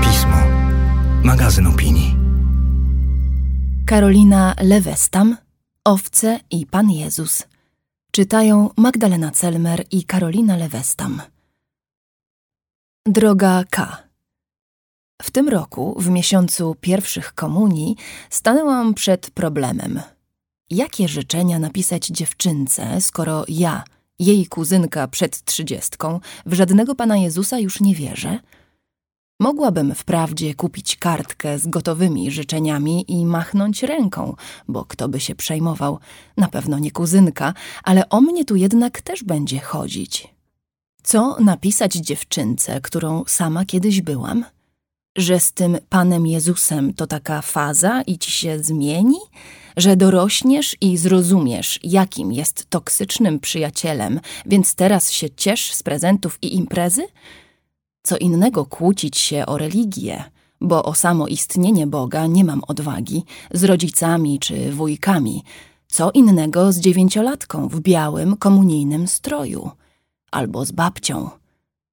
Pismo. Magazyn opinii. Karolina Lewestam, Owce i Pan Jezus. Czytają Magdalena Celmer i Karolina Lewestam. Droga K. W tym roku, w miesiącu pierwszych komunii, stanęłam przed problemem. Jakie życzenia napisać dziewczynce, skoro ja, jej kuzynka przed 30, w żadnego Pana Jezusa już nie wierzę? Mogłabym wprawdzie kupić kartkę z gotowymi życzeniami i machnąć ręką, bo kto by się przejmował, na pewno nie kuzynka, ale o mnie tu jednak też będzie chodzić. Co napisać dziewczynce, którą sama kiedyś byłam? Że z tym Panem Jezusem to taka faza i ci się zmieni? Że dorośniesz i zrozumiesz, jakim jest toksycznym przyjacielem, więc teraz się ciesz z prezentów i imprezy? Co innego kłócić się o religię, bo o samo istnienie Boga nie mam odwagi, z rodzicami czy wujkami. Co innego z 9-latką w białym, komunijnym stroju. Albo z babcią.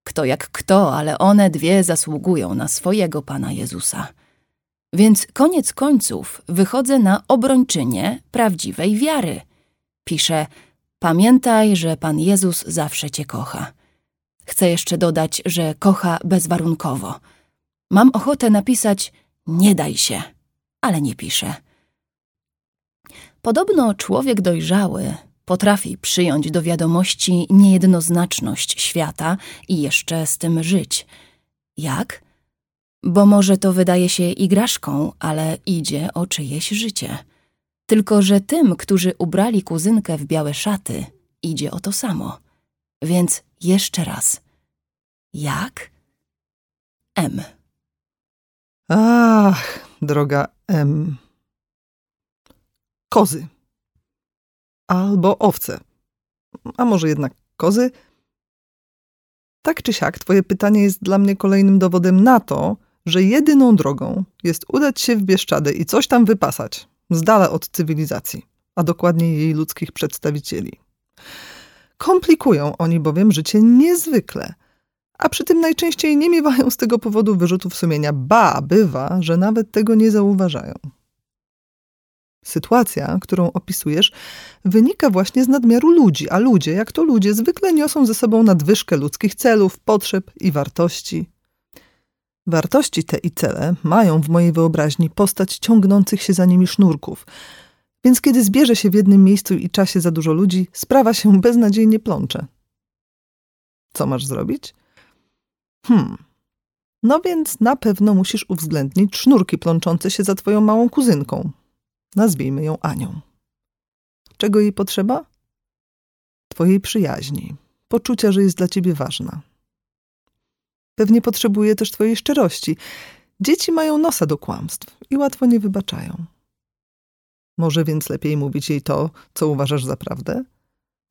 Kto jak kto, ale one dwie zasługują na swojego Pana Jezusa. Więc koniec końców wychodzę na obrończynię prawdziwej wiary. Piszę: pamiętaj, że Pan Jezus zawsze cię kocha. Chcę jeszcze dodać, że kocha bezwarunkowo. Mam ochotę napisać: nie daj się, ale nie piszę. Podobno człowiek dojrzały potrafi przyjąć do wiadomości niejednoznaczność świata i jeszcze z tym żyć. Jak? Bo może to wydaje się igraszką, ale idzie o czyjeś życie. Tylko że tym, którzy ubrali kuzynkę w białe szaty, idzie o to samo. Więc jeszcze raz. Jak? M. Ach, droga M. Kozy. Albo owce. A może jednak kozy? Tak czy siak, twoje pytanie jest dla mnie kolejnym dowodem na to, że jedyną drogą jest udać się w Bieszczady i coś tam wypasać, z dala od cywilizacji, a dokładniej jej ludzkich przedstawicieli. Komplikują oni bowiem życie niezwykle, a przy tym najczęściej nie miewają z tego powodu wyrzutów sumienia. Ba, bywa, że nawet tego nie zauważają. Sytuacja, którą opisujesz, wynika właśnie z nadmiaru ludzi, a ludzie, jak to ludzie, zwykle niosą ze sobą nadwyżkę ludzkich celów, potrzeb i wartości. Wartości te i cele mają w mojej wyobraźni postać ciągnących się za nimi sznurków, więc kiedy zbierze się w jednym miejscu i czasie za dużo ludzi, sprawa się beznadziejnie plącze. Co masz zrobić? No więc na pewno musisz uwzględnić sznurki plączące się za twoją małą kuzynką. Nazwijmy ją Anią. Czego jej potrzeba? Twojej przyjaźni, poczucia, że jest dla ciebie ważna. Pewnie potrzebuje też twojej szczerości. Dzieci mają nosa do kłamstw i łatwo nie wybaczają. Może więc lepiej mówić jej to, co uważasz za prawdę?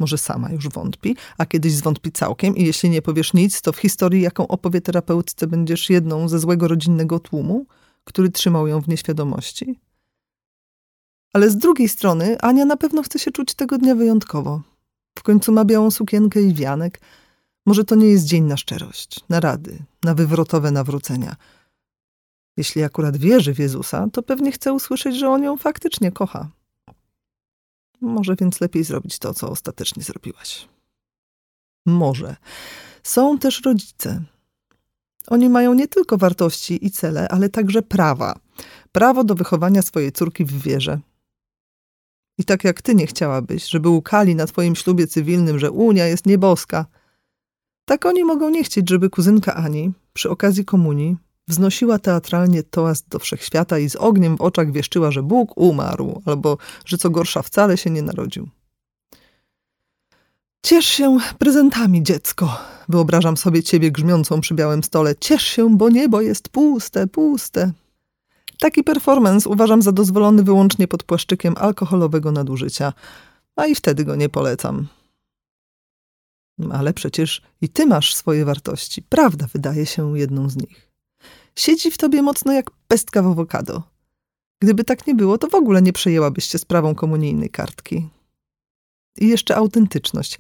Może sama już wątpi, a kiedyś zwątpi całkiem i jeśli nie powiesz nic, to w historii, jaką opowie terapeutce, będziesz jedną ze złego rodzinnego tłumu, który trzymał ją w nieświadomości? Ale z drugiej strony Ania na pewno chce się czuć tego dnia wyjątkowo. W końcu ma białą sukienkę i wianek. Może to nie jest dzień na szczerość, na rady, na wywrotowe nawrócenia. Jeśli akurat wierzy w Jezusa, to pewnie chce usłyszeć, że on ją faktycznie kocha. Może więc lepiej zrobić to, co ostatecznie zrobiłaś. Może. Są też rodzice. Oni mają nie tylko wartości i cele, ale także prawa. Prawo do wychowania swojej córki w wierze. I tak jak ty nie chciałabyś, żeby łkali na twoim ślubie cywilnym, że Unia jest nieboska, tak oni mogą nie chcieć, żeby kuzynka Ani przy okazji komunii wznosiła teatralnie toast do wszechświata i z ogniem w oczach wieszczyła, że Bóg umarł, albo że co gorsza wcale się nie narodził. Ciesz się prezentami, dziecko. Wyobrażam sobie ciebie grzmiącą przy białym stole. Ciesz się, bo niebo jest puste, puste. Taki performance uważam za dozwolony wyłącznie pod płaszczykiem alkoholowego nadużycia, a i wtedy go nie polecam. Ale przecież i ty masz swoje wartości. Prawda wydaje się jedną z nich. Siedzi w tobie mocno jak pestka w awokado. Gdyby tak nie było, to w ogóle nie przejęłabyś się sprawą komunijnej kartki. I jeszcze autentyczność.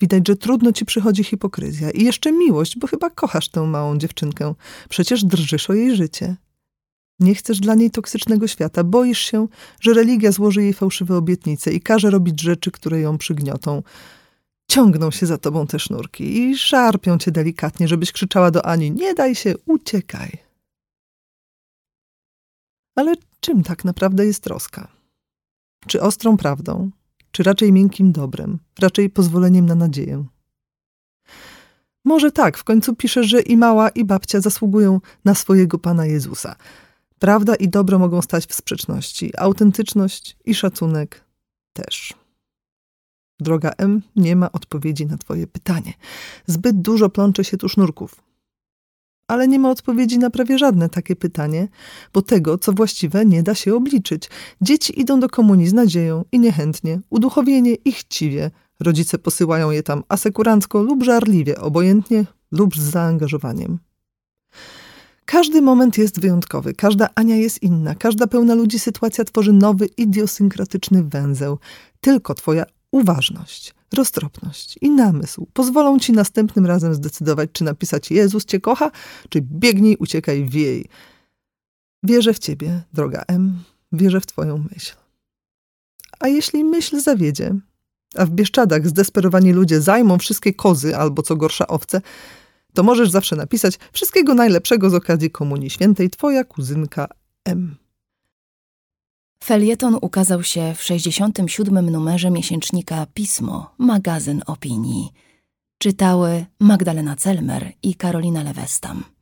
Widać, że trudno ci przychodzi hipokryzja. I jeszcze miłość, bo chyba kochasz tę małą dziewczynkę. Przecież drżysz o jej życie. Nie chcesz dla niej toksycznego świata. Boisz się, że religia złoży jej fałszywe obietnice i każe robić rzeczy, które ją przygniotą. Ciągną się za tobą te sznurki i szarpią cię delikatnie, żebyś krzyczała do Ani: nie daj się, uciekaj. Ale czym tak naprawdę jest troska? Czy ostrą prawdą? Czy raczej miękkim dobrem? Raczej pozwoleniem na nadzieję? Może tak, w końcu pisze, że i mała, i babcia zasługują na swojego Pana Jezusa. Prawda i dobro mogą stać w sprzeczności. Autentyczność i szacunek też. Droga M, nie ma odpowiedzi na twoje pytanie. Zbyt dużo plącze się tu sznurków. Ale nie ma odpowiedzi na prawie żadne takie pytanie, bo tego, co właściwe, nie da się obliczyć. Dzieci idą do komunii z nadzieją i niechętnie, uduchowienie i chciwie. Rodzice posyłają je tam asekurancko lub żarliwie, obojętnie lub z zaangażowaniem. Każdy moment jest wyjątkowy, każda Ania jest inna, każda pełna ludzi sytuacja tworzy nowy, idiosynkratyczny węzeł. Tylko twoja uważność, roztropność i namysł pozwolą ci następnym razem zdecydować, czy napisać Jezus cię kocha, czy biegnij, uciekaj, wiej. Wierzę w ciebie, droga M, wierzę w twoją myśl. A jeśli myśl zawiedzie, a w Bieszczadach zdesperowani ludzie zajmą wszystkie kozy albo co gorsza owce, to możesz zawsze napisać: wszystkiego najlepszego z okazji Komunii Świętej, twoja kuzynka M. Felieton ukazał się w 67. numerze miesięcznika Pismo, magazyn opinii. Czytały Magdalena Celmer i Karolina Lewestam.